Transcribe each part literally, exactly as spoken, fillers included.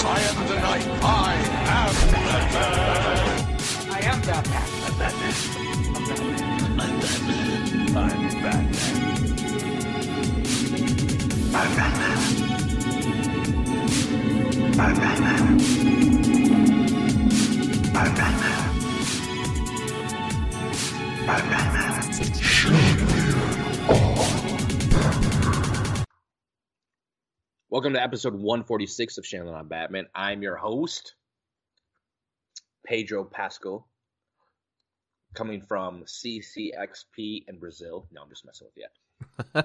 I am the knight. I am Batman. I am Batman. I'm Batman. I'm Batman. I'm Batman. I'm Batman. I'm Batman. I'm Batman. Welcome to episode one forty-six of Shalin on Batman. I'm your host, Pedro Pascal, coming from C C X P in Brazil. No, I'm just messing with you.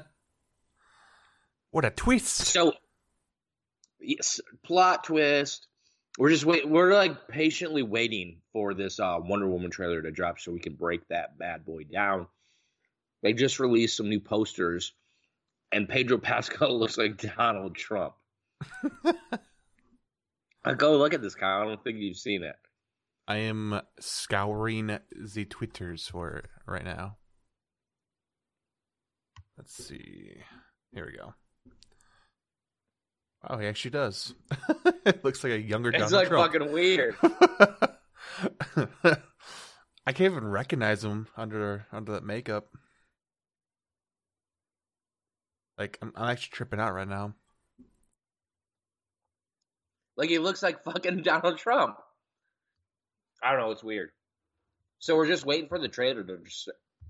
What a twist! So, yes, plot twist. We're just wait. We're like patiently waiting for this uh, Wonder Woman trailer to drop so we can break that bad boy down. They just released some new posters, and Pedro Pascal looks like Donald Trump. I go look at this guy. I don't think you've seen it. I am scouring the Twitters for it right now. Let's see. Here we go. Oh, he actually does. It looks like a younger Donald Trump. It's like fucking weird. I can't even recognize him under under that makeup. Like, I'm, I'm actually tripping out right now. Like, he looks like fucking Donald Trump. I don't know. It's weird. So we're just waiting for the trailer to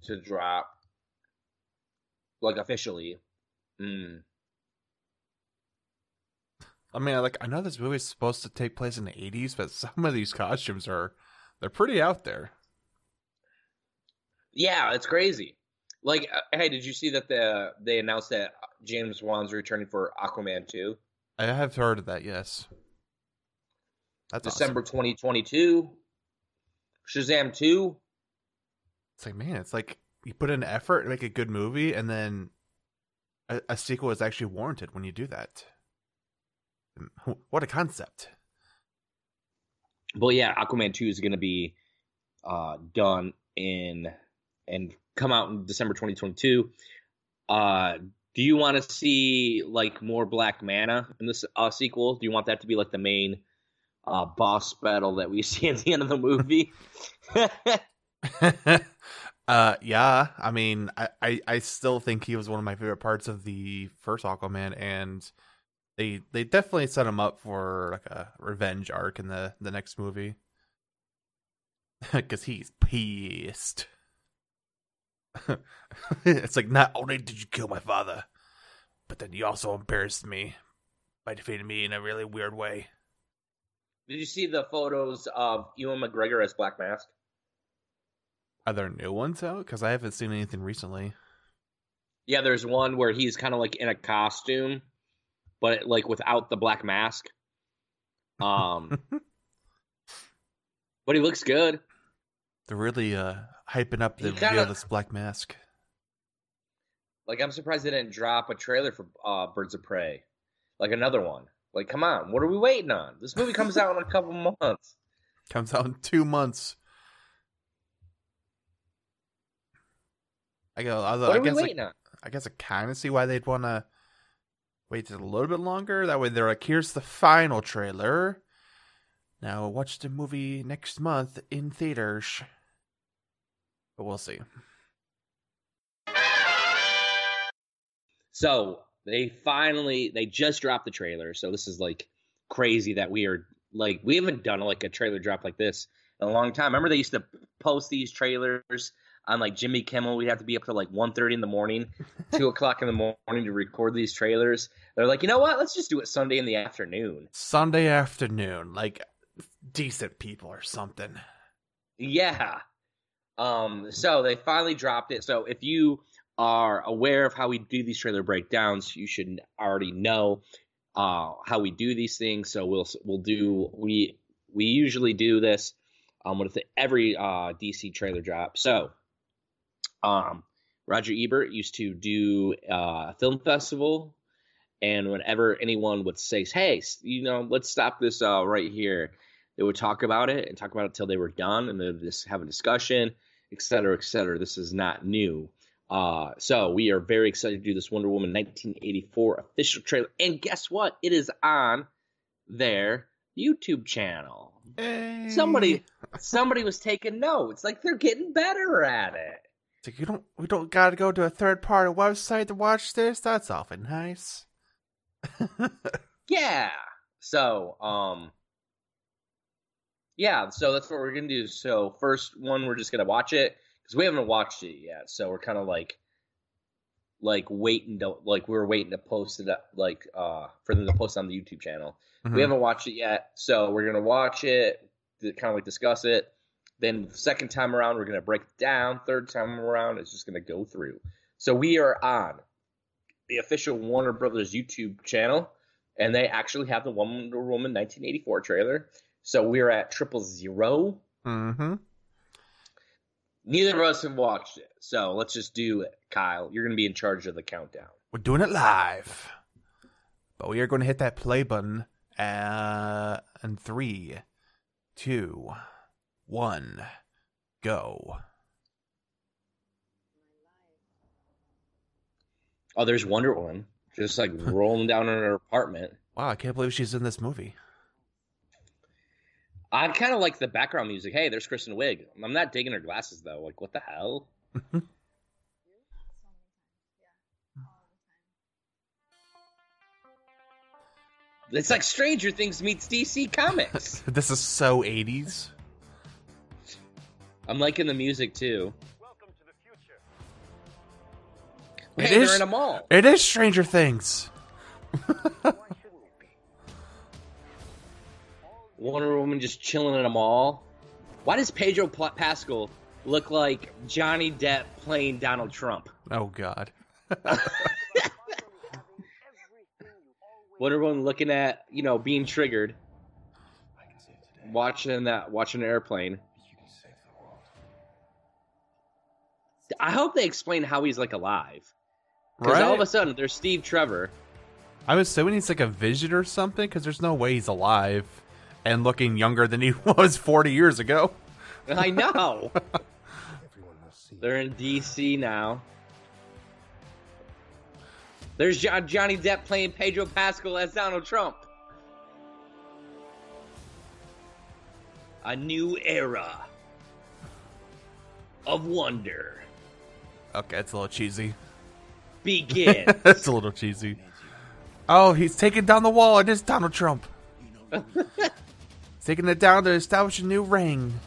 to drop. Like, officially. Hmm. I mean, like, I know this movie is supposed to take place in the eighties, but some of these costumes are, they're pretty out there. Yeah, it's crazy. Like, hey, did you see that the they announced that James Wan's returning for Aquaman two? I have heard of that, yes. That's December awesome. twenty twenty-two. Shazam two. It's like, man, it's like you put in effort to make a good movie, and then a, a sequel is actually warranted when you do that. What a concept. Well, yeah, Aquaman two is going to be uh, done in and come out in December twenty twenty-two. Uh, do you want to see like more Black Mana in this uh, sequel? Do you want that to be like the main uh, boss battle that we see at the end of the movie? uh, yeah, I mean, I, I, I still think he was one of my favorite parts of the first Aquaman, and They they definitely set him up for like a revenge arc in the, the next movie. Because he's pissed. It's like, not only did you kill my father, but then you also embarrassed me by defeating me in a really weird way. Did you see the photos of Ewan McGregor as Black Mask? Are there new ones out? Because I haven't seen anything recently. Yeah, there's one where he's kind of like in a costume, but like without the black mask. Um, but he looks good. They're really uh, hyping up the reveal of this black mask. Like, I'm surprised they didn't drop a trailer for uh, Birds of Prey. Like, another one. Like, come on. What are we waiting on? This movie comes out in a couple months. Comes out in two months. I go. Although, what are I guess we waiting I, on? I guess I kind of see why they'd want to wait a little bit longer. That way they're like, here's the final trailer. Now watch the movie next month in theaters. But we'll see. So they finally, they just dropped the trailer. So this is like crazy that we are like, we haven't done like a trailer drop like this in a long time. Remember they used to post these trailers on like Jimmy Kimmel. We'd have to be up to like one thirty in the morning, two o'clock in the morning to record these trailers. They're like, you know what? Let's just do it Sunday in the afternoon. Sunday afternoon, like decent people or something. Yeah. Um. So they finally dropped it. So if you are aware of how we do these trailer breakdowns, you should already know uh, how we do these things. So we'll we'll do we we usually do this um with every uh, D C trailer drop. So. Um, Roger Ebert used to do uh, a film festival, and whenever anyone would say, hey, you know, let's stop this uh, right here, they would talk about it and talk about it until they were done, and they would just have a discussion, et cetera, et cetera. This is not new. Uh, so we are very excited to do this Wonder Woman nineteen eighty-four official trailer, and guess what? It is on there YouTube channel. Hey. Somebody, somebody was taking notes. Like, they're getting better at it. It's like, you don't, we don't got to go to a third-party website to watch this. That's awfully nice. Yeah. So, um, yeah. So that's what we're gonna do. So first one, we're just gonna watch it because we haven't watched it yet. So we're kind of like, like waiting to, like we were waiting to post it up, like uh, for them to post on the YouTube channel. Mm-hmm. We haven't watched it yet, so we're gonna watch it, kind of like discuss it. Then the second time around, we're gonna break it down. Third time around, it's just gonna go through. So we are on the official Warner Brothers YouTube channel, and they actually have the Wonder Woman nineteen eighty-four trailer. So we're at triple zero. Mm-hmm. Neither of us have watched it, so let's just do it, Kyle. You're going to be in charge of the countdown. We're doing it live, but we are going to hit that play button. Uh, and three, two, one, go. Oh, there's Wonder Woman. Just like rolling down in her apartment. Wow, I can't believe she's in this movie. I kind of like the background music. Hey, there's Kristen Wiig. I'm not digging her glasses, though. Like, what the hell? It's like Stranger Things meets D C Comics. This is so eighties. I'm liking the music, too. It hey, is, they're in a mall. It is Stranger Things. Wonder Woman just chilling in a mall. Why does Pedro Pascal look like Johnny Depp playing Donald Trump? Oh, God. Wonder Woman looking at, you know, being triggered. Watching that, watching an airplane. I hope they explain how he's, like, alive. Because right? All of a sudden, there's Steve Trevor. I'm assuming he's like a vision or something, because there's no way he's alive and looking younger than he was forty years ago. I know. They're in D C now. There's John- Johnny Depp playing Pedro Pascal as Donald Trump. A new era of wonder. Okay, it's a little cheesy. Begin. It's a little cheesy. Oh, he's taking down the wall, and it's Donald Trump. He's taking it down to establish a new reign.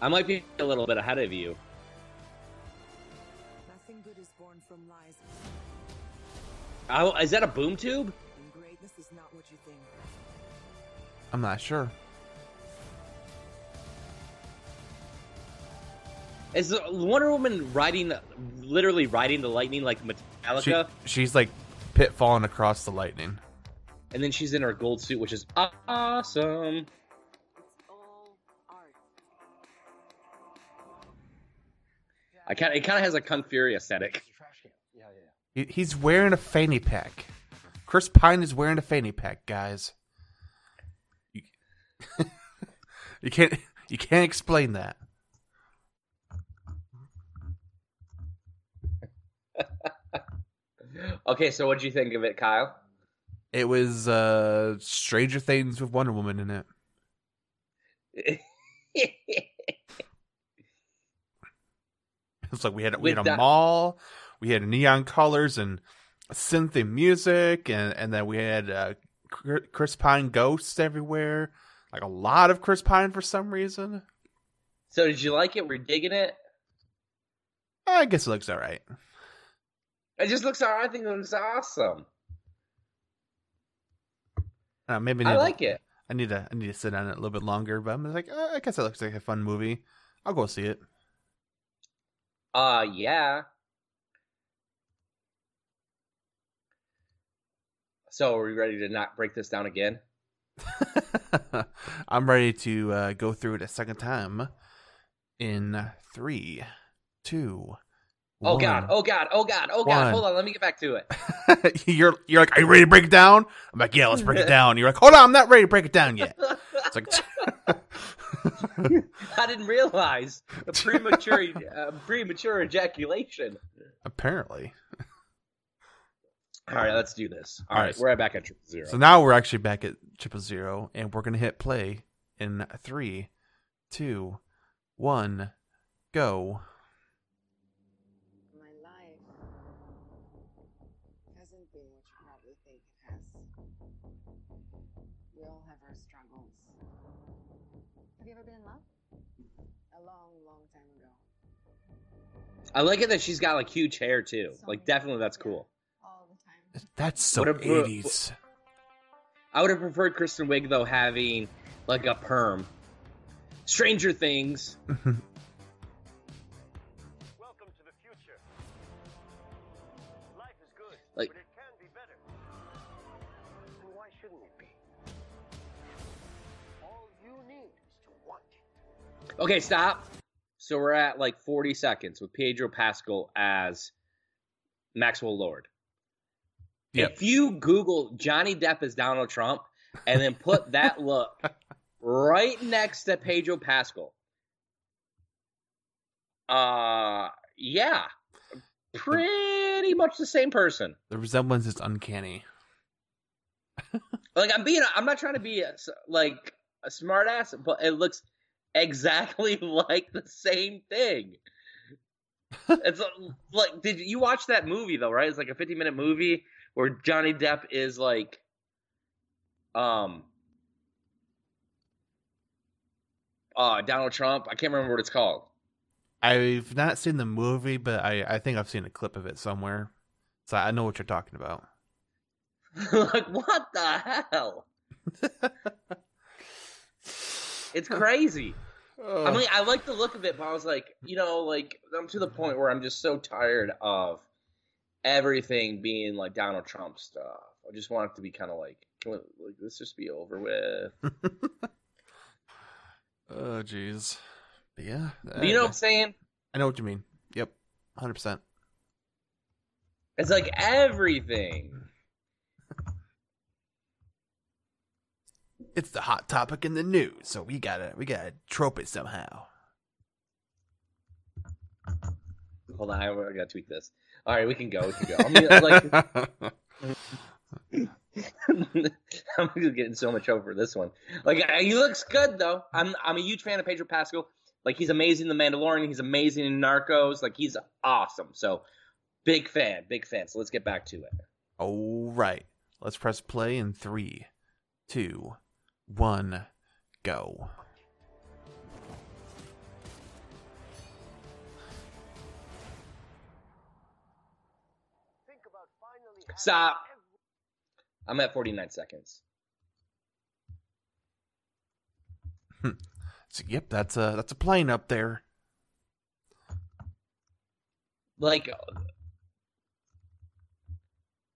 I might be a little bit ahead of you. Nothing good is born from lies. Oh, is that a boom tube? And greatness is not what you think. I'm not sure. Is Wonder Woman riding, literally riding the lightning like Metallica? She, she's like pitfalling across the lightning. And then she's in her gold suit, which is awesome. It's all art. I kinda, it kind of has a Kung Fury aesthetic. Yeah, yeah. He, he's wearing a fanny pack. Chris Pine is wearing a fanny pack, guys. You, you can't, you can't explain that. Okay, so what did you think of it, Kyle? It was uh, Stranger Things with Wonder Woman in it. It's like we had we with had a the- mall, we had neon colors and synthy music, and, and then we had uh, Chris Pine ghosts everywhere. Like a lot of Chris Pine for some reason. So did you like it? We're digging it? I guess it looks all right. It just looks alright. I think it looks awesome. Uh, maybe I, I like to, it. I need to. I need to sit on it a little bit longer. But I'm like, oh, I guess it looks like a fun movie. I'll go see it. Uh yeah. So, are we ready to not break this down again? I'm ready to uh, go through it a second time. In three, two. Oh, one. God. Oh, God. Oh, God. Oh, God. One. Hold on. Let me get back to it. you're you're like, are you ready to break it down? I'm like, yeah, let's break it down. You're like, hold on. I'm not ready to break it down yet. It's like, I didn't realize the premature, uh, premature ejaculation. Apparently. All right, let's do this. All, All right, right, we're right back at triple zero. So now we're actually back at triple zero, and we're going to hit play in three, two, one, go. My life hasn't been what you probably think it has. We all have our struggles. Have you ever been in love? A long, long time ago. I like it that she's got like huge hair too. So like, definitely, that's cool. All the time. That's so eighties. I would have preferred Kristen Wiig though having like a perm. Stranger Things. Welcome to the future. Life is good, like, but it can be better. And why shouldn't it be? All you need is to want it. Okay, stop. So we're at like forty seconds with Pedro Pascal as Maxwell Lord. Yep. If you Google Johnny Depp as Donald Trump and then put that look right next to Pedro Pascal, uh, yeah, pretty much the same person. The resemblance is uncanny. Like I'm being, I'm not trying to be a, like a smartass, but it looks exactly like the same thing. It's a, like, did you watch that movie though, right? It's like a fifty minute movie where Johnny Depp is like um uh Donald Trump. I can't remember what it's called. I've not seen the movie, but I, I think I've seen a clip of it somewhere. So I know what you're talking about. Like, what the hell? It's crazy. Oh. I mean, I like the look of it, but I was like, you know, like, I'm to the point where I'm just so tired of everything being like Donald Trump stuff. I just want it to be kind of like, can we, like, let's just be over with. Oh, jeez. But yeah. But you know I, what I'm saying? I know what you mean. Yep. one hundred percent. It's like everything. It's the hot topic in the news, so we gotta we gotta trope it somehow. Hold on, I gotta tweak this. All right, we can go. We can go. I mean, like, I'm getting so much over this one. Like, he looks good though. I'm I'm a huge fan of Pedro Pascal. Like, he's amazing in The Mandalorian. He's amazing in Narcos. Like, he's awesome. So, big fan, big fan. So let's get back to it. All right, let's press play in three, two. One, go. Stop. I'm at forty-nine seconds. Hmm. So, yep, that's a that's a plane up there. Like,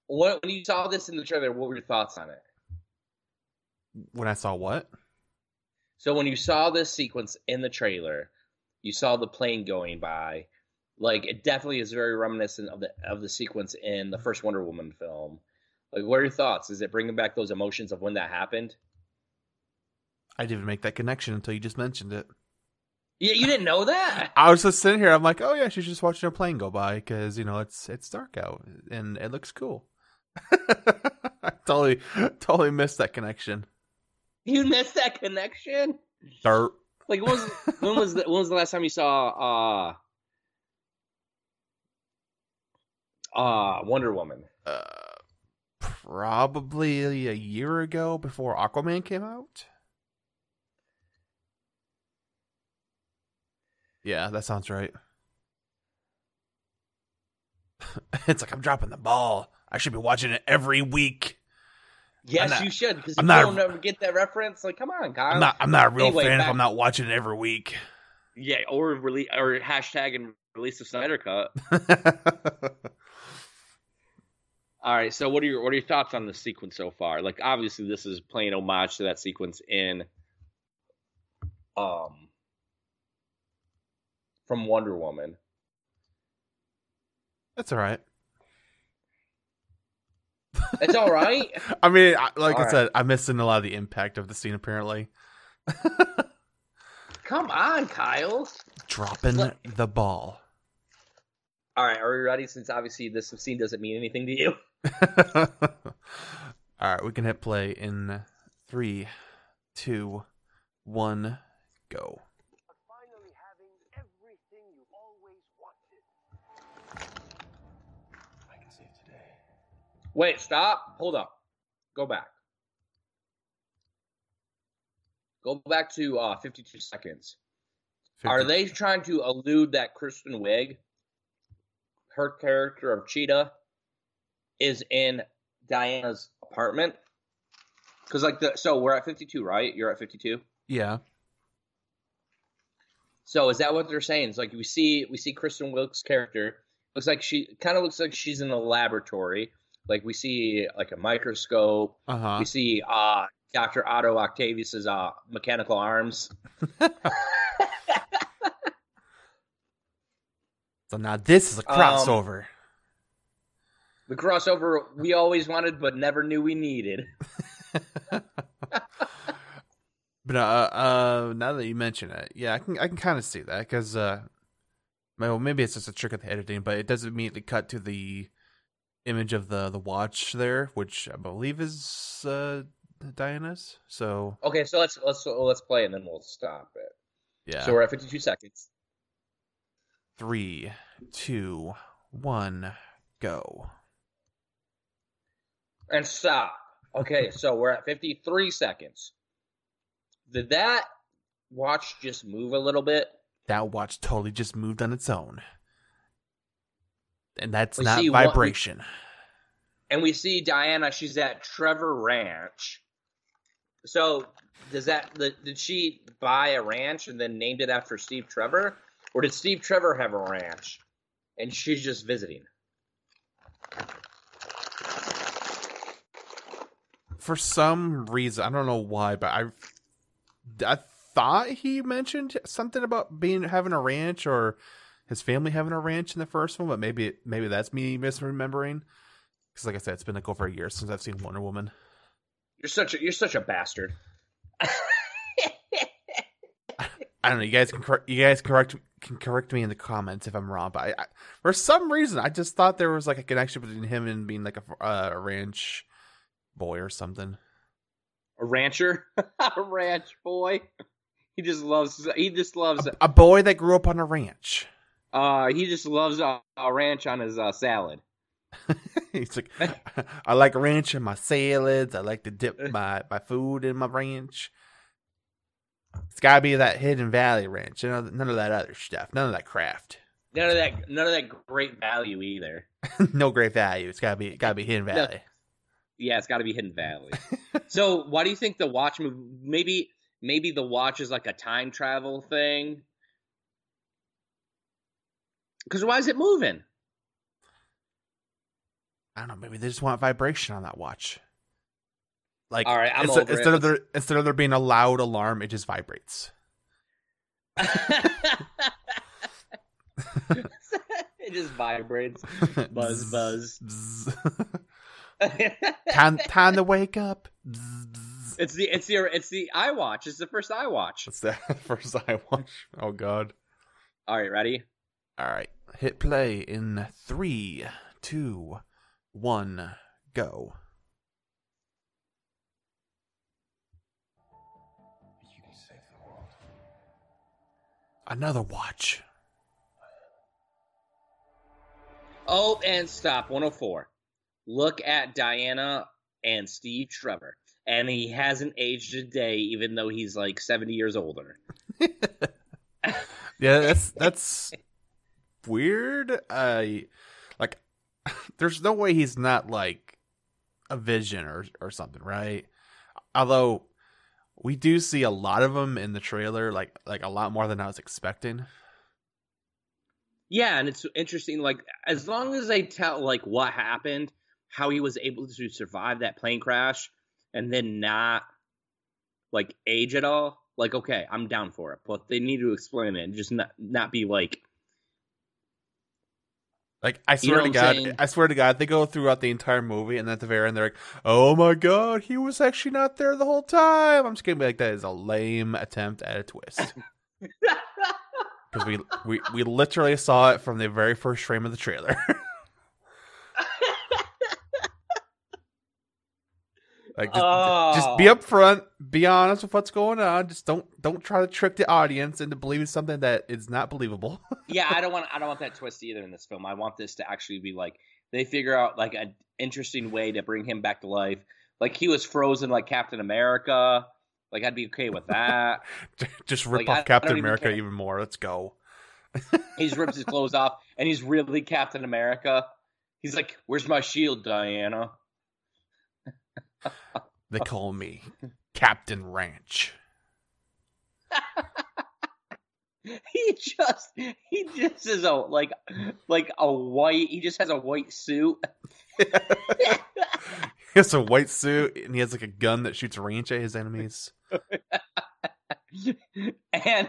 what, when you saw this in the trailer, what were your thoughts on it? When I saw what? So when you saw this sequence in the trailer, you saw the plane going by. Like, it definitely is very reminiscent of the of the sequence in the first Wonder Woman film. Like, what are your thoughts? Is it bringing back those emotions of when that happened? I didn't make that connection until you just mentioned it. Yeah, you didn't know that? I was just sitting here. I'm like, oh yeah, she's just watching a plane go by because, you know, it's it's dark out and it looks cool. I totally, totally missed that connection. You missed that connection? Dirt. Like, when was, when was the when was the last time you saw uh, uh Wonder Woman? Uh, probably a year ago before Aquaman came out. Yeah, that sounds right. It's like, I'm dropping the ball. I should be watching it every week. Yes, not, you should, because you not, don't ever get that reference. Like, come on, Kyle. I'm not, I'm not a real anyway, fan back, if I'm not watching it every week. Yeah, or release, or hashtag and release the Snyder Cut. All right, so what are your what are your thoughts on the sequence so far? Like, obviously, this is playing homage to that sequence in, um, from Wonder Woman. That's all right. It's all right. I mean, like all I right. said, I'm missing a lot of the impact of the scene, apparently. Come on, Kyle. Dropping like, the ball. All right, are we ready? Since obviously this scene doesn't mean anything to you. All right, we can hit play in three, two, one, go. Finally having everything you always wanted. I can see it today. Wait, stop. Hold up. Go back. Go back to uh, fifty-two seconds. fifty. Are they trying to allude that Kristen Wiig, her character of Cheetah, is in Diana's apartment? Because like the so we're at fifty-two, right? You're at fifty-two. Yeah. So is that what they're saying? It's like we see we see Kristen Wiig's character. Looks like she kind of looks like she's in a laboratory. Like we see like a microscope. Uh-huh. We see uh, Doctor Otto Octavius's uh, mechanical arms. So now this is a crossover. Um, the crossover we always wanted but never knew we needed. But uh, uh, now that you mention it, yeah, I can I can kind of see that because uh, well, maybe it's just a trick of the editing, but it does immediately cut to the image of the, the watch there, which I believe is uh, Diana's. So okay, so let's let's let's play and then we'll stop it. Yeah. So we're at fifty-two seconds. Three, two, one, go. And stop. Okay, so we're at fifty-three seconds. Did that watch just move a little bit? That watch totally just moved on its own. And that's we not see, vibration. One, we, and we see Diana, she's at Trevor Ranch. So does that the, did she buy a ranch and then named it after Steve Trevor? Or did Steve Trevor have a ranch, and she's just visiting? For some reason, I don't know why, but I, I thought he mentioned something about being having a ranch or his family having a ranch in the first one, but maybe maybe that's me misremembering. Because, like I said, it's been like over a year since I've seen Wonder Woman. You're such a, you're such a bastard. I don't know. You guys can correct, you guys correct can correct me in the comments if I'm wrong. But I, I, for some reason, I just thought there was like a connection between him and being like a, uh, a ranch boy or something. A rancher, a ranch boy. He just loves. He just loves a, a boy that grew up on a ranch. Uh, he just loves a, a ranch on his uh, salad. He's like, I like ranch in my salads. I like to dip my, my food in my ranch. It's gotta be that Hidden Valley ranch. You know, none of that other stuff. None of that craft. None of that. None of that great value either. No great value. It's gotta be. Gotta be Hidden Valley. No. Yeah, it's gotta be Hidden Valley. So, why do you think the watch move? Maybe, maybe the watch is like a time travel thing. Because why is it moving? I don't know. Maybe they just want vibration on that watch. Like, all right, I'm instead, over instead it. of there instead of there being a loud alarm, it just vibrates. It just vibrates. Buzz, buzz. Bzz, bzz. time, time to wake up. Bzz, bzz. It's the it's the it's the iWatch. It's the first iWatch. It's the first iWatch. Oh God! All right, ready? All right, hit play in three, two, one, go. Another watch. Oh, and stop. one oh four. Look at Diana and Steve Trevor. And he hasn't aged a day, even though he's like seventy years older. Yeah, that's that's weird. I uh, like. There's no way he's not like a vision or or something, right? Although. We do see a lot of them in the trailer, like like a lot more than I was expecting. Yeah, and it's interesting, like, as long as they tell, like, what happened, how he was able to survive that plane crash, and then not, like, age at all, like, okay, I'm down for it. But they need to explain it and just not, not be, like... Like, I swear you know to God, saying? I swear to God, they go throughout the entire movie, and at the very end, they're like, oh my God, he was actually not there the whole time. I'm just going to be like, that is a lame attempt at a twist. Because we, we, we literally saw it from the very first frame of the trailer. Like, just, oh. just be up front, be honest with what's going on. Just don't don't try to trick the audience into believing something that is not believable. Yeah, I don't want I don't want that twist either in this film. I want this to actually be like they figure out like an interesting way to bring him back to life. Like he was frozen like Captain America. Like I'd be okay with that. Just rip like, off I, Captain I even America care. even more. Let's go. He's ripped his clothes off and he's really Captain America. He's like, "Where's my shield, Diana?" They call me Captain Ranch. he just he just is a like like a white he just has a white suit. He has a white suit and he has like a gun that shoots ranch at his enemies. and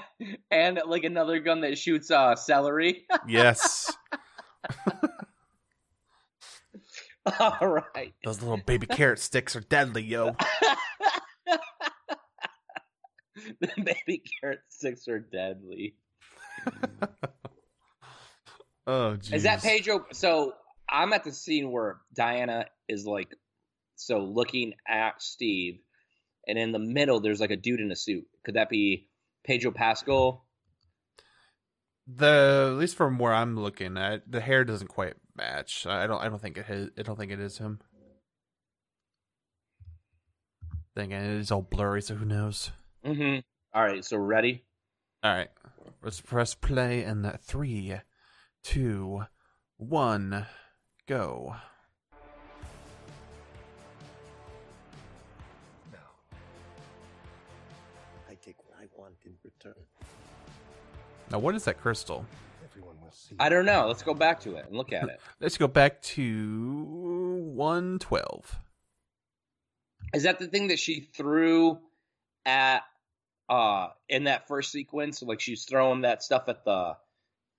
and like another gun that shoots uh celery. Yes. All right. Those little baby carrot sticks are deadly, yo. The baby carrot sticks are deadly. Oh, geez. Is that Pedro? So I'm at the scene where Diana is like, so looking at Steve, and in the middle there's like a dude in a suit. Could that be Pedro Pascal? The at least from where I'm looking, I, the hair doesn't quite match. I don't. I don't think it. Has, I don't think it is him. I think it is all blurry, so who knows? Mm-hmm. All right. So ready? All right. Let's press play and three, two, one, go. Now, I take what I want in return. Now, what is that crystal? Everyone will see. I don't know. Let's go back to it and look at it. Let's go back to one twelve. Is that the thing that she threw at uh, in that first sequence? Like she's throwing that stuff at the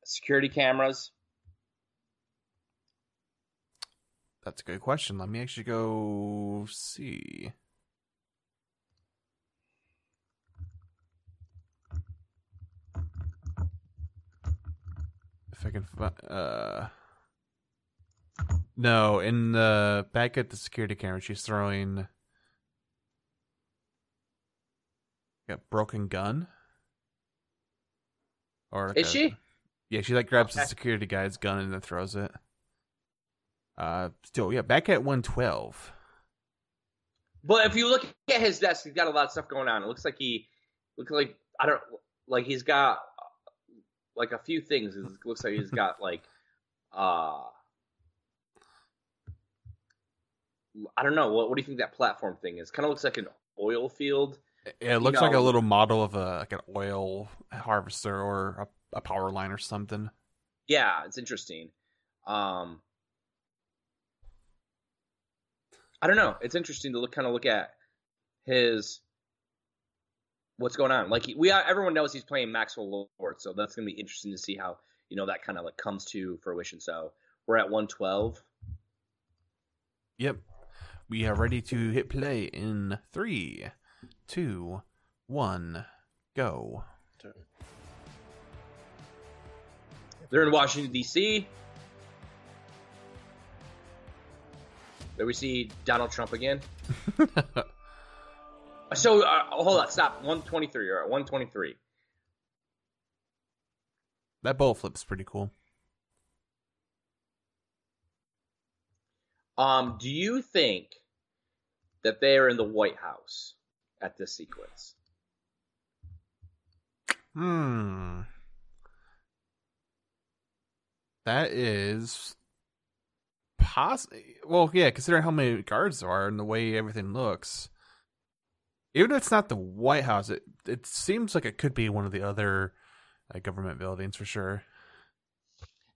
security cameras? That's a good question. Let me actually go see. If I can find, uh, no, in the back at the security camera, she's throwing a broken gun. Or like is a, she? Yeah, she like grabs okay. the security guy's gun and then throws it. Uh, still, yeah, back at one twelve. But if you look at his desk, he's got a lot of stuff going on. It looks like he looks like I don't like he's got. Like a few things. It looks like he's got like, uh, I don't know. What, what do you think that platform thing is? Kind of looks like an oil field. Yeah, it looks know. like a little model of a like an oil harvester or a, a power line or something. Yeah, it's interesting. Um, I don't know. It's interesting to look kind of look at his. What's going on? Like we, everyone knows he's playing Maxwell Lord, so that's gonna be interesting to see how you know that kind of like comes to fruition. So we're at one twelve. Yep, we are ready to hit play in three, two, one, go. They're in Washington D C. There we see Donald Trump again. So, uh, hold on, stop. one twenty-three, all right, one twenty-three. That bowl flip's pretty cool. Um, do you think that they are in the White House at this sequence? Hmm. That is possible. Well, yeah, considering how many guards there are and the way everything looks. Even if it's not the White House, it, it seems like it could be one of the other uh, government buildings for sure.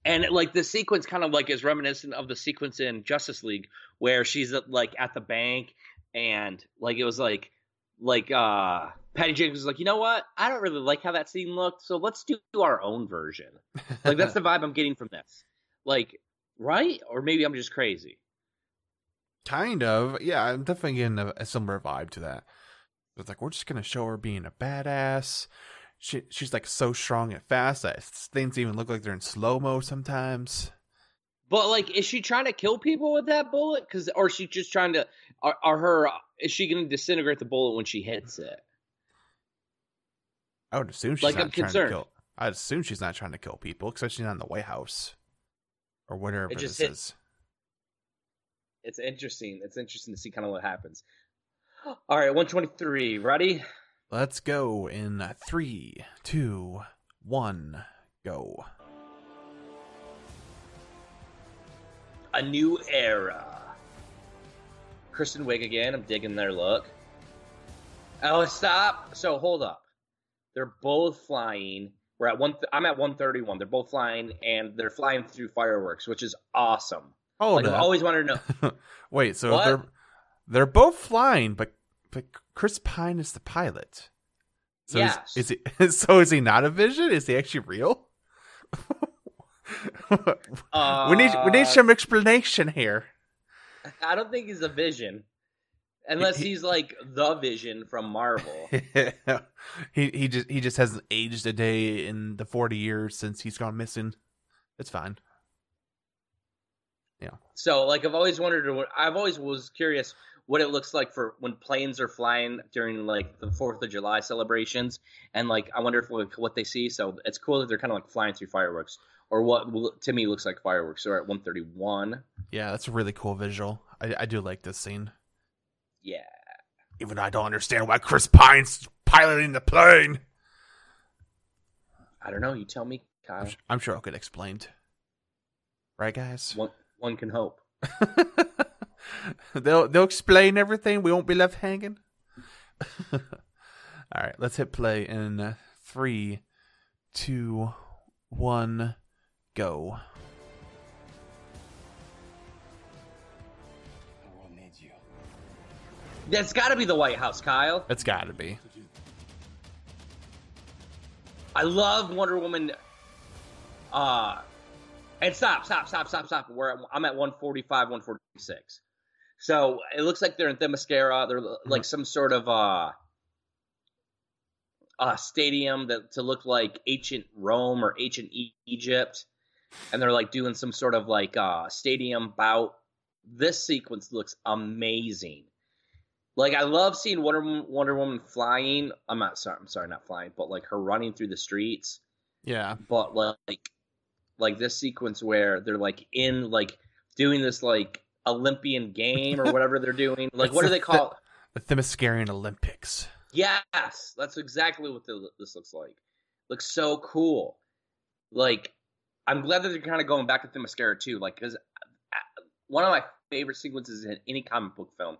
And like the sequence kind of like is reminiscent of the sequence in Justice League where she's at, like at the bank and like it was like like uh, Patty Jenkins was like, you know what? I don't really like how that scene looked, so let's do our own version. Like that's the vibe I'm getting from this. Like, right? Or maybe I'm just crazy. Kind of. Yeah, I'm definitely getting a, a similar vibe to that. It's like, we're just going to show her being a badass. she she's like so strong and fast that things even look like they're in slow-mo sometimes. But like, is she trying to kill people with that bullet? Cause, or is she just trying to, are, are her, is she going to disintegrate the bullet when she hits it? I would assume she's like, not I'm trying concerned. to kill. I'd assume she's not trying to kill people, especially not in the White House or whatever it this hit. is. It's interesting. It's interesting to see kind of what happens. All right, one twenty-three. Ready? Let's go in three, two, one, go. A New Era. Kristen Wiig again. I'm digging their look. Oh, stop. So, hold up. They're both flying. We're at one. Th- I'm at one thirty-one. They're both flying, and they're flying through fireworks, which is awesome. Oh, like, I've always wanted to know. Wait, so what? they're they're both flying, but but Chris Pine is the pilot. So yes. Is, is he? So is he not a vision? Is he actually real? uh, we need we need some explanation here. I don't think he's a vision, unless he, he's like the Vision from Marvel. Yeah. He he just he just hasn't aged a day in the forty years since he's gone missing. It's fine. Yeah. So like I've always wondered. I've always was curious what it looks like for when planes are flying during like the fourth of July celebrations, and like I wonder if like, what they see. So it's cool that they're kind of like flying through fireworks. Or what to me looks like fireworks. So we're at one thirty-one. Yeah, that's a really cool visual. I, I do like this scene. Yeah. Even though I don't understand why Chris Pine's piloting the plane. I don't know. You tell me, Kyle. I'm, I'm sure I'll get explained. Right, guys? One, one can hope. they'll, they'll explain everything. We won't be left hanging. All right, let's hit play in three, two, one. Go. I will need you. That's got to be the White House, Kyle. It's got to be. I love Wonder Woman. Uh, and stop, stop, stop, stop, stop. We're at, I'm at one forty-five, one forty-six. So it looks like they're in Themyscira. They're like mm-hmm. some sort of uh, uh, stadium that to look like ancient Rome or ancient e- Egypt. And they're like doing some sort of like uh, stadium bout. This sequence looks amazing. Like I love seeing Wonder, Wonder Woman flying. I'm not sorry. I'm sorry, not flying, but like her running through the streets. Yeah. But like, like this sequence where they're like in like doing this like Olympian game or whatever they're doing. Like what do they call it? The Themyscirian Olympics. Yes, that's exactly what the, this looks like. Looks so cool. Like. I'm glad that they're kind of going back to Themyscira too, like because one of my favorite sequences in any comic book film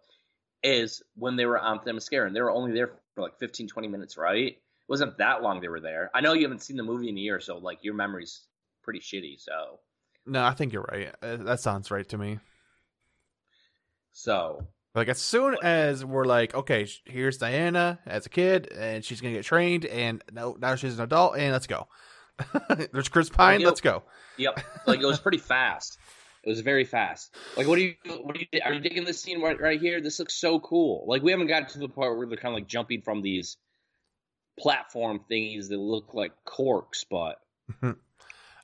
is when they were on Themyscira, and they were only there for like fifteen, twenty minutes, right? It wasn't that long they were there. I know you haven't seen the movie in a year, so like your memory's pretty shitty. So no, I think you're right. That sounds right to me. So like as soon as we're like, okay, here's Diana as a kid, and she's gonna get trained, and no, now she's an adult, and let's go. There's Chris Pine. Like, let's go. Yep. Like it was pretty fast. It was very fast. Like, what do you? What do you? Are you digging this scene right, right here? This looks so cool. Like we haven't gotten to the part where they're kind of like jumping from these platform thingies that look like corks. But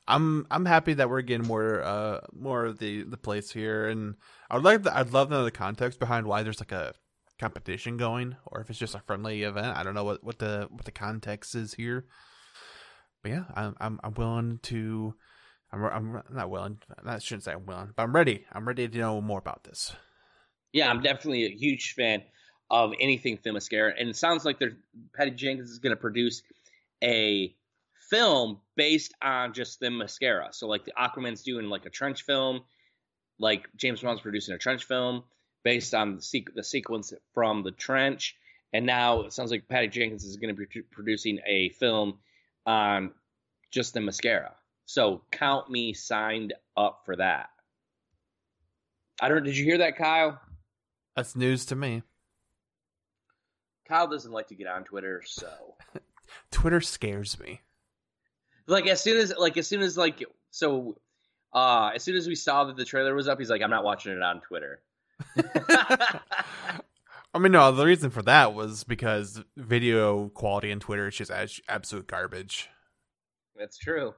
I'm I'm happy that we're getting more uh more of the, the place here, and I'd like the, I'd love to know the context behind why there's like a competition going, or if it's just a friendly event. I don't know what, what the what the context is here. But yeah, I'm I'm I'm willing to, I'm I'm not willing. I shouldn't say I'm willing, but I'm ready. I'm ready to know more about this. Yeah, I'm definitely a huge fan of anything Themyscira, and it sounds like they're Patty Jenkins is going to produce a film based on just Themyscira. So like the Aquaman's doing like a trench film, like James Bond's producing a trench film based on the, sequ- the sequence from the trench, and now it sounds like Patty Jenkins is going to be producing a film on just Themyscira. So count me signed up for that. I don't. Did you hear that, Kyle? That's news to me. Kyle doesn't like to get on Twitter, so Twitter scares me. Like as soon as, like as soon as, like so, uh, as soon as we saw that the trailer was up, he's like, "I'm not watching it on Twitter." I mean, no, the reason for that was because video quality on Twitter is just absolute garbage. That's true.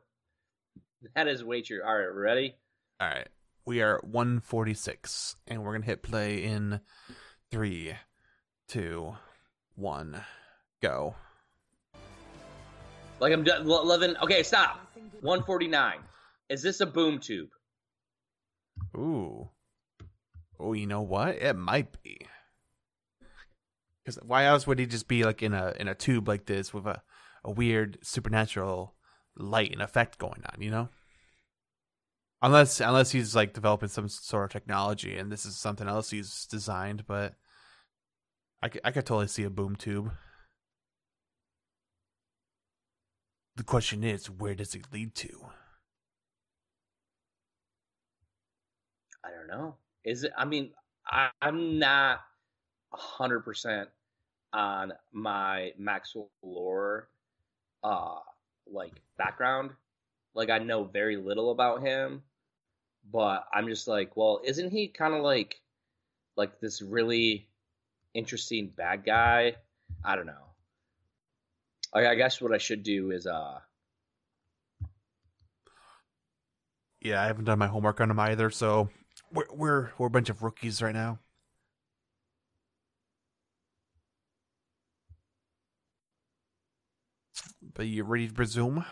That is way true. All right, ready? All right. We are one forty-six, and we're going to hit play in three, two, one, go. Like I'm do- loving... Okay, stop. one forty-nine. Is this a boom tube? Ooh. Oh, you know what? It might be. Because why else would he just be like in a in a tube like this with a, a weird supernatural light and effect going on, you know? Unless unless he's like developing some sort of technology and this is something else he's designed, but I could, I could totally see a boom tube. The question is, where does it lead to? I don't know. Is it? I mean, I, I'm not one hundred percent on my Maxwell Lord uh, like background. Like I know very little about him, but I'm just like, well, isn't he kind of like like this really interesting bad guy? I don't know. I, I guess what I should do is uh yeah, I haven't done my homework on him either, so we're we're we're a bunch of rookies right now. But you ready to resume?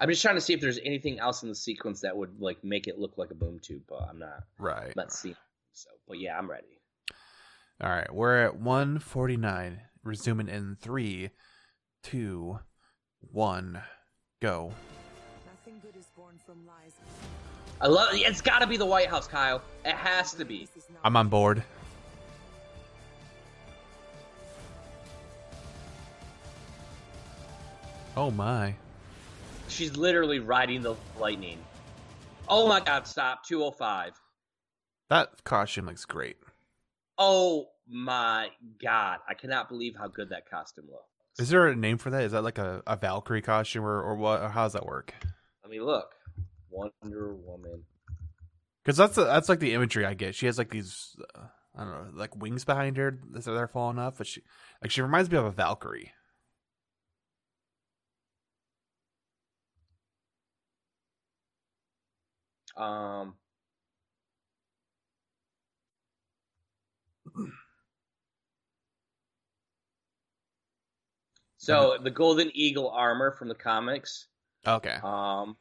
I'm just trying to see if there's anything else in the sequence that would like make it look like a boom tube, but I'm not right. Let's see. So, but yeah, I'm ready. All right, we're at one forty-nine. Resuming in three, two, one, go. Nothing good is born from lies. I love. It's got to be the White House, Kyle. It has to be. I'm on board. Oh my. She's literally riding the lightning. Oh my god, stop. two oh five. That costume looks great. Oh my god. I cannot believe how good that costume looks. Is there a name for that? Is that like a, a Valkyrie costume or, or what? Or how does that work? Let me look. Wonder Woman. Because that's a, that's like the imagery I get. She has like these, uh, I don't know, like wings behind her that they're falling off. But she, like, she reminds me of a Valkyrie. Um, so the Golden Eagle armor from the comics. Okay. Um,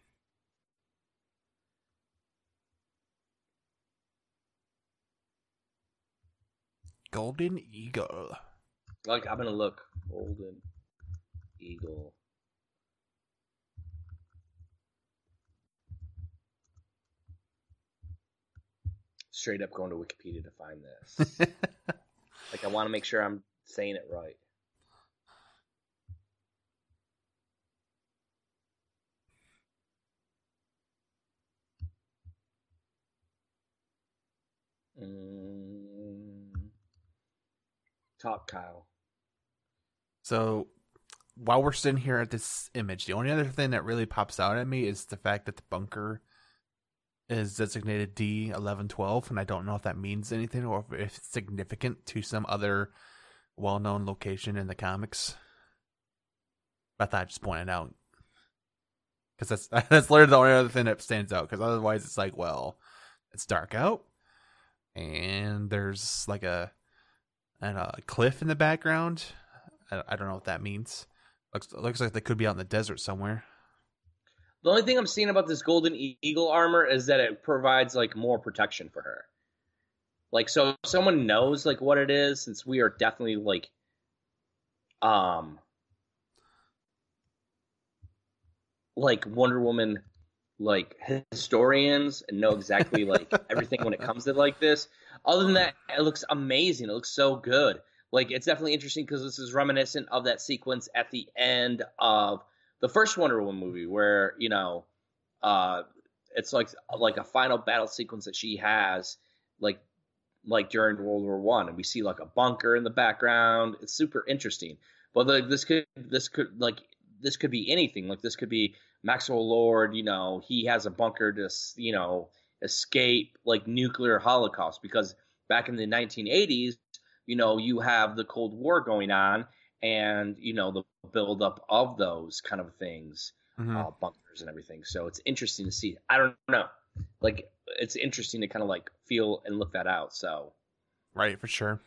Golden Eagle. Like I'm gonna look Golden Eagle. Straight up going to Wikipedia to find this. Like, I want to make sure I'm saying it right. Mm. Talk, Kyle. So, while we're sitting here at this image, the only other thing that really pops out at me is the fact that the bunker is designated D eleven twelve, and I don't know if that means anything or if it's significant to some other well-known location in the comics. But I thought I just pointed out because that's that's literally the only other thing that stands out. Because otherwise, it's like, well, it's dark out, and there's like a and a cliff in the background. I, I don't know what that means. Looks looks like they could be out in the desert somewhere. The only thing I'm seeing about this Golden Eagle armor is that it provides like more protection for her. Like, so if someone knows like what it is, since we are definitely like, um, like Wonder Woman, like historians and know exactly like everything when it comes to like this. Other than that, it looks amazing. It looks so good. Like, it's definitely interesting because this is reminiscent of that sequence at the end of the first Wonder Woman movie where, you know, uh, it's like like a final battle sequence that she has, like like during World War One, and we see like a bunker in the background. It's super interesting. But like this could this could like this could be anything. Like this could be Maxwell Lord. You know, he has a bunker to you know escape like nuclear holocaust because back in the nineteen eighties, you know, you have the Cold War going on and, you know, the buildup of those kind of things, mm-hmm. uh, bunkers and everything. So it's interesting to see. I don't know. Like, it's interesting to kind of like feel and look that out. So. Right, for sure.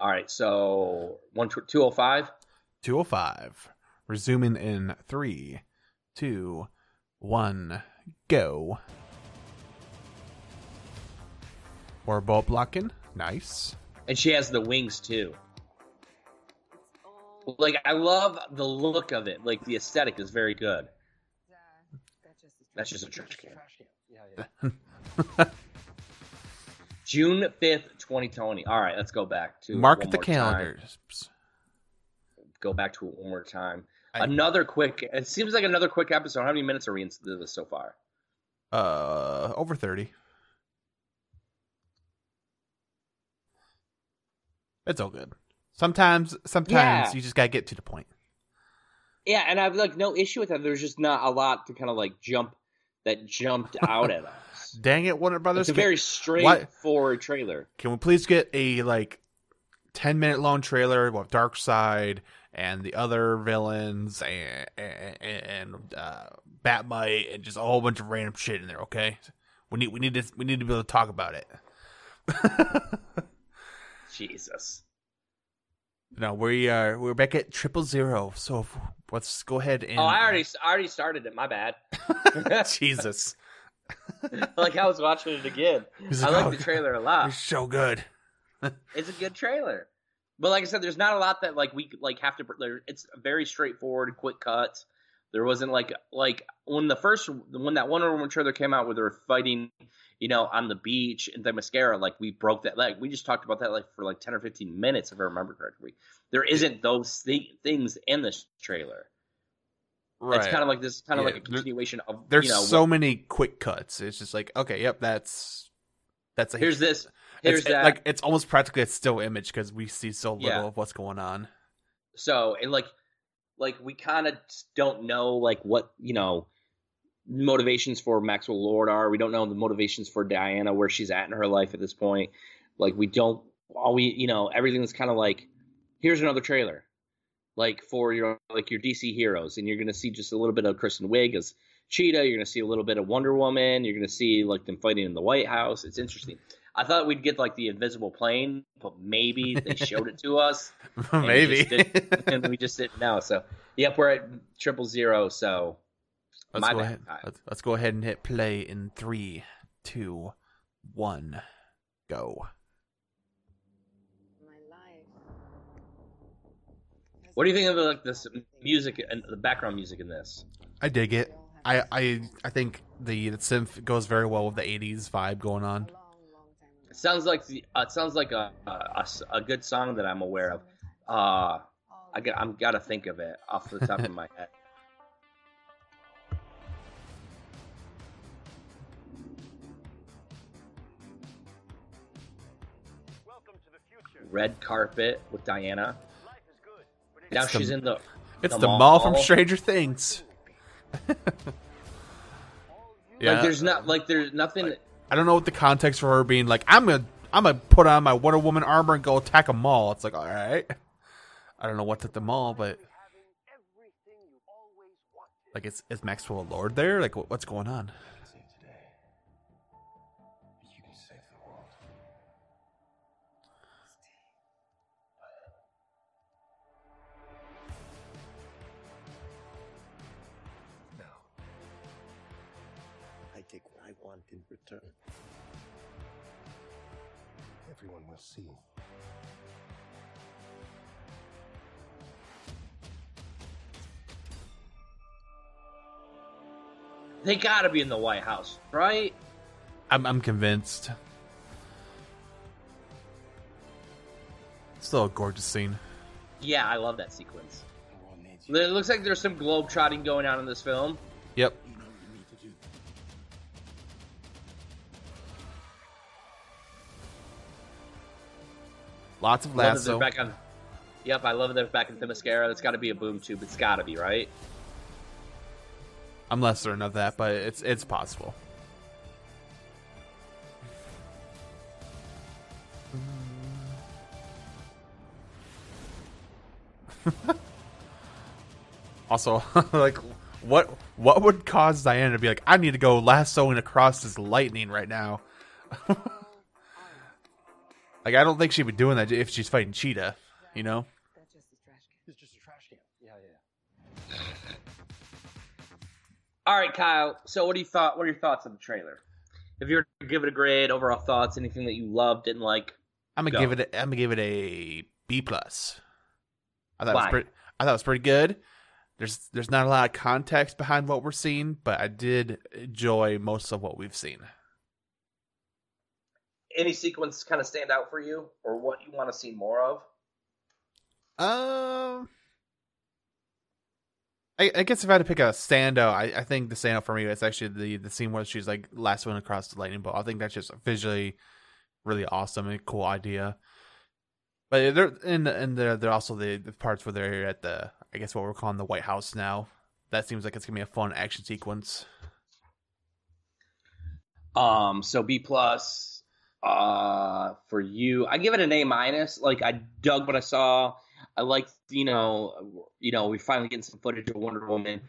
All right. So one two oh five two oh five We're zooming in three, two, one, go. Orbo blocking. Nice. And she has the wings too. Like, I love the look of it. Like, the aesthetic is very good. Uh, that's just a trash can. Yeah, yeah. June fifth, twenty twenty All right, let's go back to mark the calendars. Time. Go back to it one more time. I... Another quick. It seems like another quick episode. How many minutes are we into this so far? Uh, over thirty. It's all good. Sometimes, sometimes yeah. you just gotta get to the point. Yeah, and I've like no issue with that. There's just not a lot to kind of like jump that jumped out at us. Dang it, Warner Brothers! It's a very straightforward trailer. Can we please get a like ten minute long trailer with Darkseid and the other villains and and, and uh, Batmite and just a whole bunch of random shit in there? Okay, we need we need to we need to be able to talk about it. Jesus. No, we are we're back at triple zero. So if, let's go ahead and. Oh, I already I already started it. My bad. Jesus. Like, I was watching it again. Like, I like oh, the trailer a lot. It's so good. It's a good trailer, but like I said, there's not a lot that like we like have to. It's very straightforward, quick cuts. There wasn't like like when the first when that Wonder Woman trailer came out where they were fighting, you know, on the beach in Themyscira, like we broke that leg. We just talked about that like for like ten or fifteen minutes, if I remember correctly. There isn't those th- things in this trailer. Right. It's kind of like this, kind of yeah. like a continuation there, of. There's you know, so what, many quick cuts. It's just like, okay, yep, that's that's a here's hit. this, here's it's, that. It, like it's almost practically a still image because we see so little yeah. of what's going on. So and like, like we kind of don't know like what you know. motivations for Maxwell Lord are. We don't know the motivations for Diana, where she's at in her life at this point. Like, we don't all we you know everything's kind of like here's another trailer like for your like your D C heroes, and you're gonna see just a little bit of Kristen Wiig as Cheetah, you're gonna see a little bit of Wonder Woman, you're gonna see like them fighting in the White House. It's interesting. I thought we'd get like the invisible plane, but maybe they showed it to us and maybe we and we just didn't know. So yep, we're at triple zero. So Let's My go, ahead. Let's, let's go ahead and hit play in three, two, one, go. My life. What do you think of like this music and the background music in this? I dig it. I I, I think the, the synth goes very well with the eighties vibe going on. It sounds like the, uh, it sounds like a, a a good song that I'm aware of. Uh, I got I'm gotta think of it off the top of my head. Red carpet with Diana. Life is good, but it's now the, she's in the. It's the, the mall, mall from Stranger Things. Yeah. Like there's not like there's nothing. Like, I don't know what the context for her being like. I'm gonna I'm gonna put on my Wonder Woman armor and go attack a mall. It's like, all right. I don't know what's at the mall, but like it's is Maxwell Lord there? Like what's going on? In return, everyone will see. They gotta be in the White House, right? I'm, I'm convinced. Still a gorgeous scene. Yeah, I love that sequence. It looks like there's some globetrotting going on in this film. Yep. Lots of lasso. Back on, yep, I love that back in Themyscira. That's got to be a boom tube. It's got to be, right? I'm less certain of that, but it's it's possible. Also, like, what what would cause Diana to be like, I need to go lassoing across this lightning right now? Like, I don't think she'd be doing that if she's fighting Cheetah, you know? That's just a trash can. It's just a trash can. Yeah, yeah. All right, Kyle. So, what do you thought? What are your thoughts on the trailer? If you were to give it a grade, overall thoughts, anything that you loved, didn't like? I'm gonna go. give it. A, I'm gonna give it a B plus. I thought Why? it was pretty. I thought it was pretty good. There's there's not a lot of context behind what we're seeing, but I did enjoy most of what we've seen. Any sequence kind of stand out for you, or what you want to see more of? Um, I, I guess if I had to pick a standout, I, I think the standout for me is actually the, the scene where she's like last one across the lightning bolt. I think that's just visually really awesome and cool idea. But they're and and they're, they're also the, the parts where they're at the, I guess what we're calling the White House now. That seems like it's gonna be a fun action sequence. Um, so B plus. Uh, for you, I give it an A minus. Like, I dug what I saw. I liked, you know, you know, we're finally getting some footage of Wonder Woman.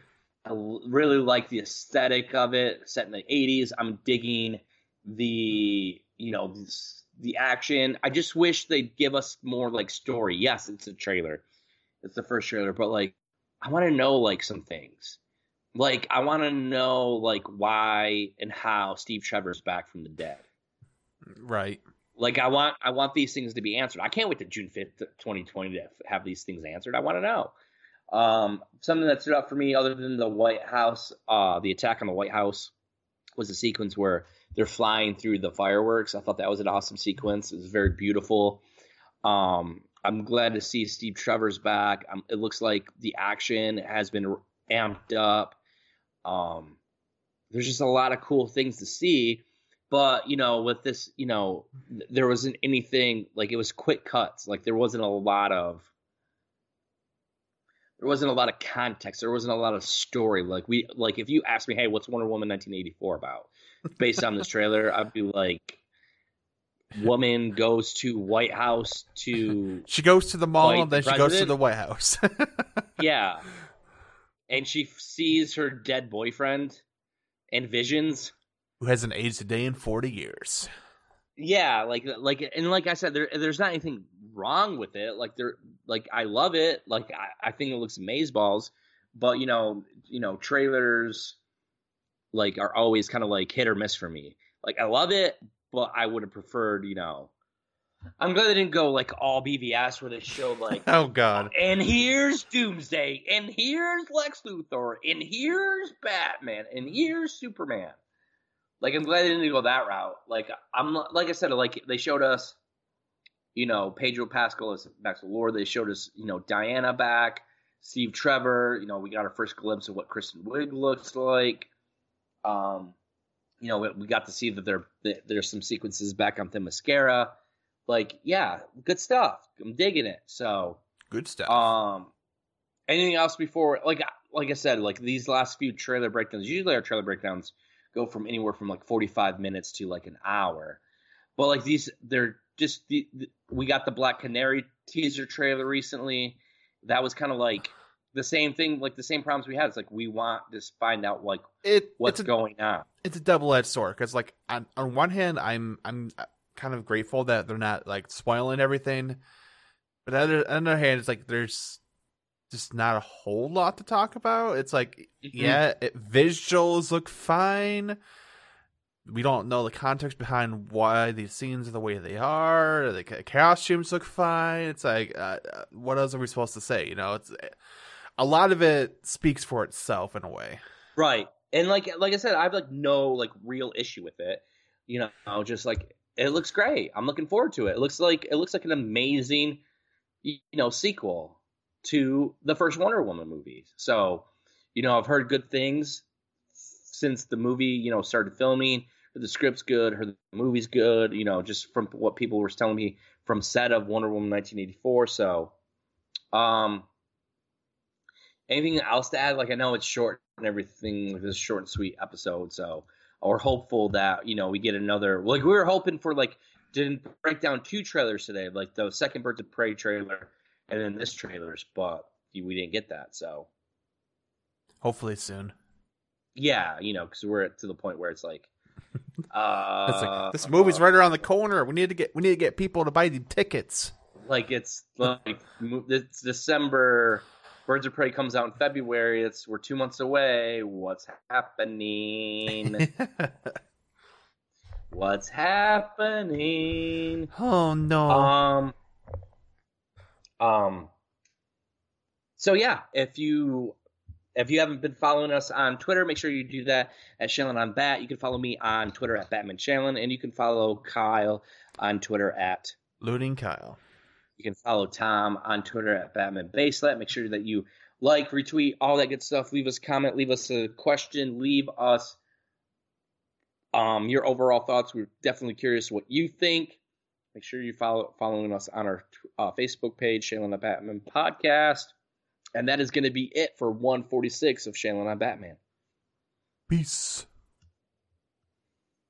I really like the aesthetic of it, set in the eighties. I'm digging the, you know, this, the action. I just wish they'd give us more like story. Yes, it's a trailer. It's the first trailer, but like, I want to know like some things. Like, I want to know like why and how Steve Trevor's back from the dead. Right. Like, I want I want these things to be answered. I can't wait to June fifth, twenty twenty to have these things answered. I want to know. Um, something that stood out for me other than the White House, uh, the attack on the White House, was a sequence where they're flying through the fireworks. I thought that was an awesome sequence. It was very beautiful. Um, I'm glad to see Steve Trevor's back. Um, it looks like the action has been amped up. Um, there's just a lot of cool things to see. But, you know, with this, you know, there wasn't anything, like, it was quick cuts. Like, there wasn't a lot of, there wasn't a lot of context. There wasn't a lot of story. Like, we, like, if you asked me, hey, what's Wonder Woman nineteen eighty-four about? Based on this trailer, I'd be like, woman goes to White House to... She goes to the mall, and then she president. goes to the White House. Yeah. And she sees her dead boyfriend and visions. Who hasn't aged a day in forty years. Yeah, like like and like I said, there there's not anything wrong with it. Like there like I love it. Like I, I think it looks amazeballs, but you know, you know, trailers like are always kind of like hit or miss for me. Like I love it, but I would have preferred, you know, I'm glad they didn't go like all B V S where they showed like oh god. And here's Doomsday, and here's Lex Luthor, and here's Batman, and here's Superman. Like, I'm glad they didn't go that route. Like, I'm like I said, like, they showed us, you know, Pedro Pascal as Maxwell Lord. They showed us, you know, Diana back, Steve Trevor. You know, we got our first glimpse of what Kristen Wiig looks like. Um, you know, we, we got to see that there that there's some sequences back on Themyscira. Like, yeah, good stuff. I'm digging it. So good stuff. Um, anything else before? Like, like I said, like these last few trailer breakdowns. Usually our trailer breakdowns go from anywhere from like forty-five minutes to like an hour. But like these, they're just, the, the, we got the Black Canary teaser trailer recently. That was kind of like the same thing, like the same problems we had. It's like, we want to find out like it, what's a, going on. It's a double-edged sword. Cause like on, on one hand, I'm, I'm kind of grateful that they're not like spoiling everything. But on the other hand, it's like, there's just not a whole lot to talk about. It's like, mm-hmm. yeah, it, visuals look fine. We don't know the context behind why these scenes are the way they are. The costumes look fine. It's like, uh, what else are we supposed to say? You know, it's a lot of it speaks for itself in a way. Right. And like, like I said, I have like no like real issue with it. You know, just like, it looks great. I'm looking forward to it. It looks like, it looks like an amazing, you know, sequel to the first Wonder Woman movie. So, you know, I've heard good things since the movie, you know, started filming. The script's good, heard the movie's good, you know, just from what people were telling me from set of Wonder Woman nineteen eighty-four. So, um, anything else to add? Like, I know it's short and everything, like this short and sweet episode. So, we're hopeful that, you know, we get another, like, we were hoping for, like, didn't break down two trailers today, like the second Birds of Prey trailer. and then this trailer's, but we didn't get that, so. Hopefully soon. Yeah, you know, because we're to the point where it's like, uh, it's like this movie's right around the corner. We need to get we need to get people to buy the tickets. Like it's like it's December. Birds of Prey comes out in February. It's we're two months away. What's happening? What's happening? Oh no. Um. Um. So yeah, if you. If you haven't been following us on Twitter, make sure you do that at Shalin on Bat. You can follow me on Twitter at Batman Shalin, and you can follow Kyle on Twitter at Looting Kyle. You can follow Tom on Twitter at Batman Baselet. Make sure that you like, retweet, all that good stuff. Leave us a comment. Leave us a question. Leave us um, your overall thoughts. We're definitely curious what you think. Make sure you're follow, following us on our uh, Facebook page, Shalin on Batman Podcast. And that is going to be it for one forty-six of Shalin on Batman. Peace.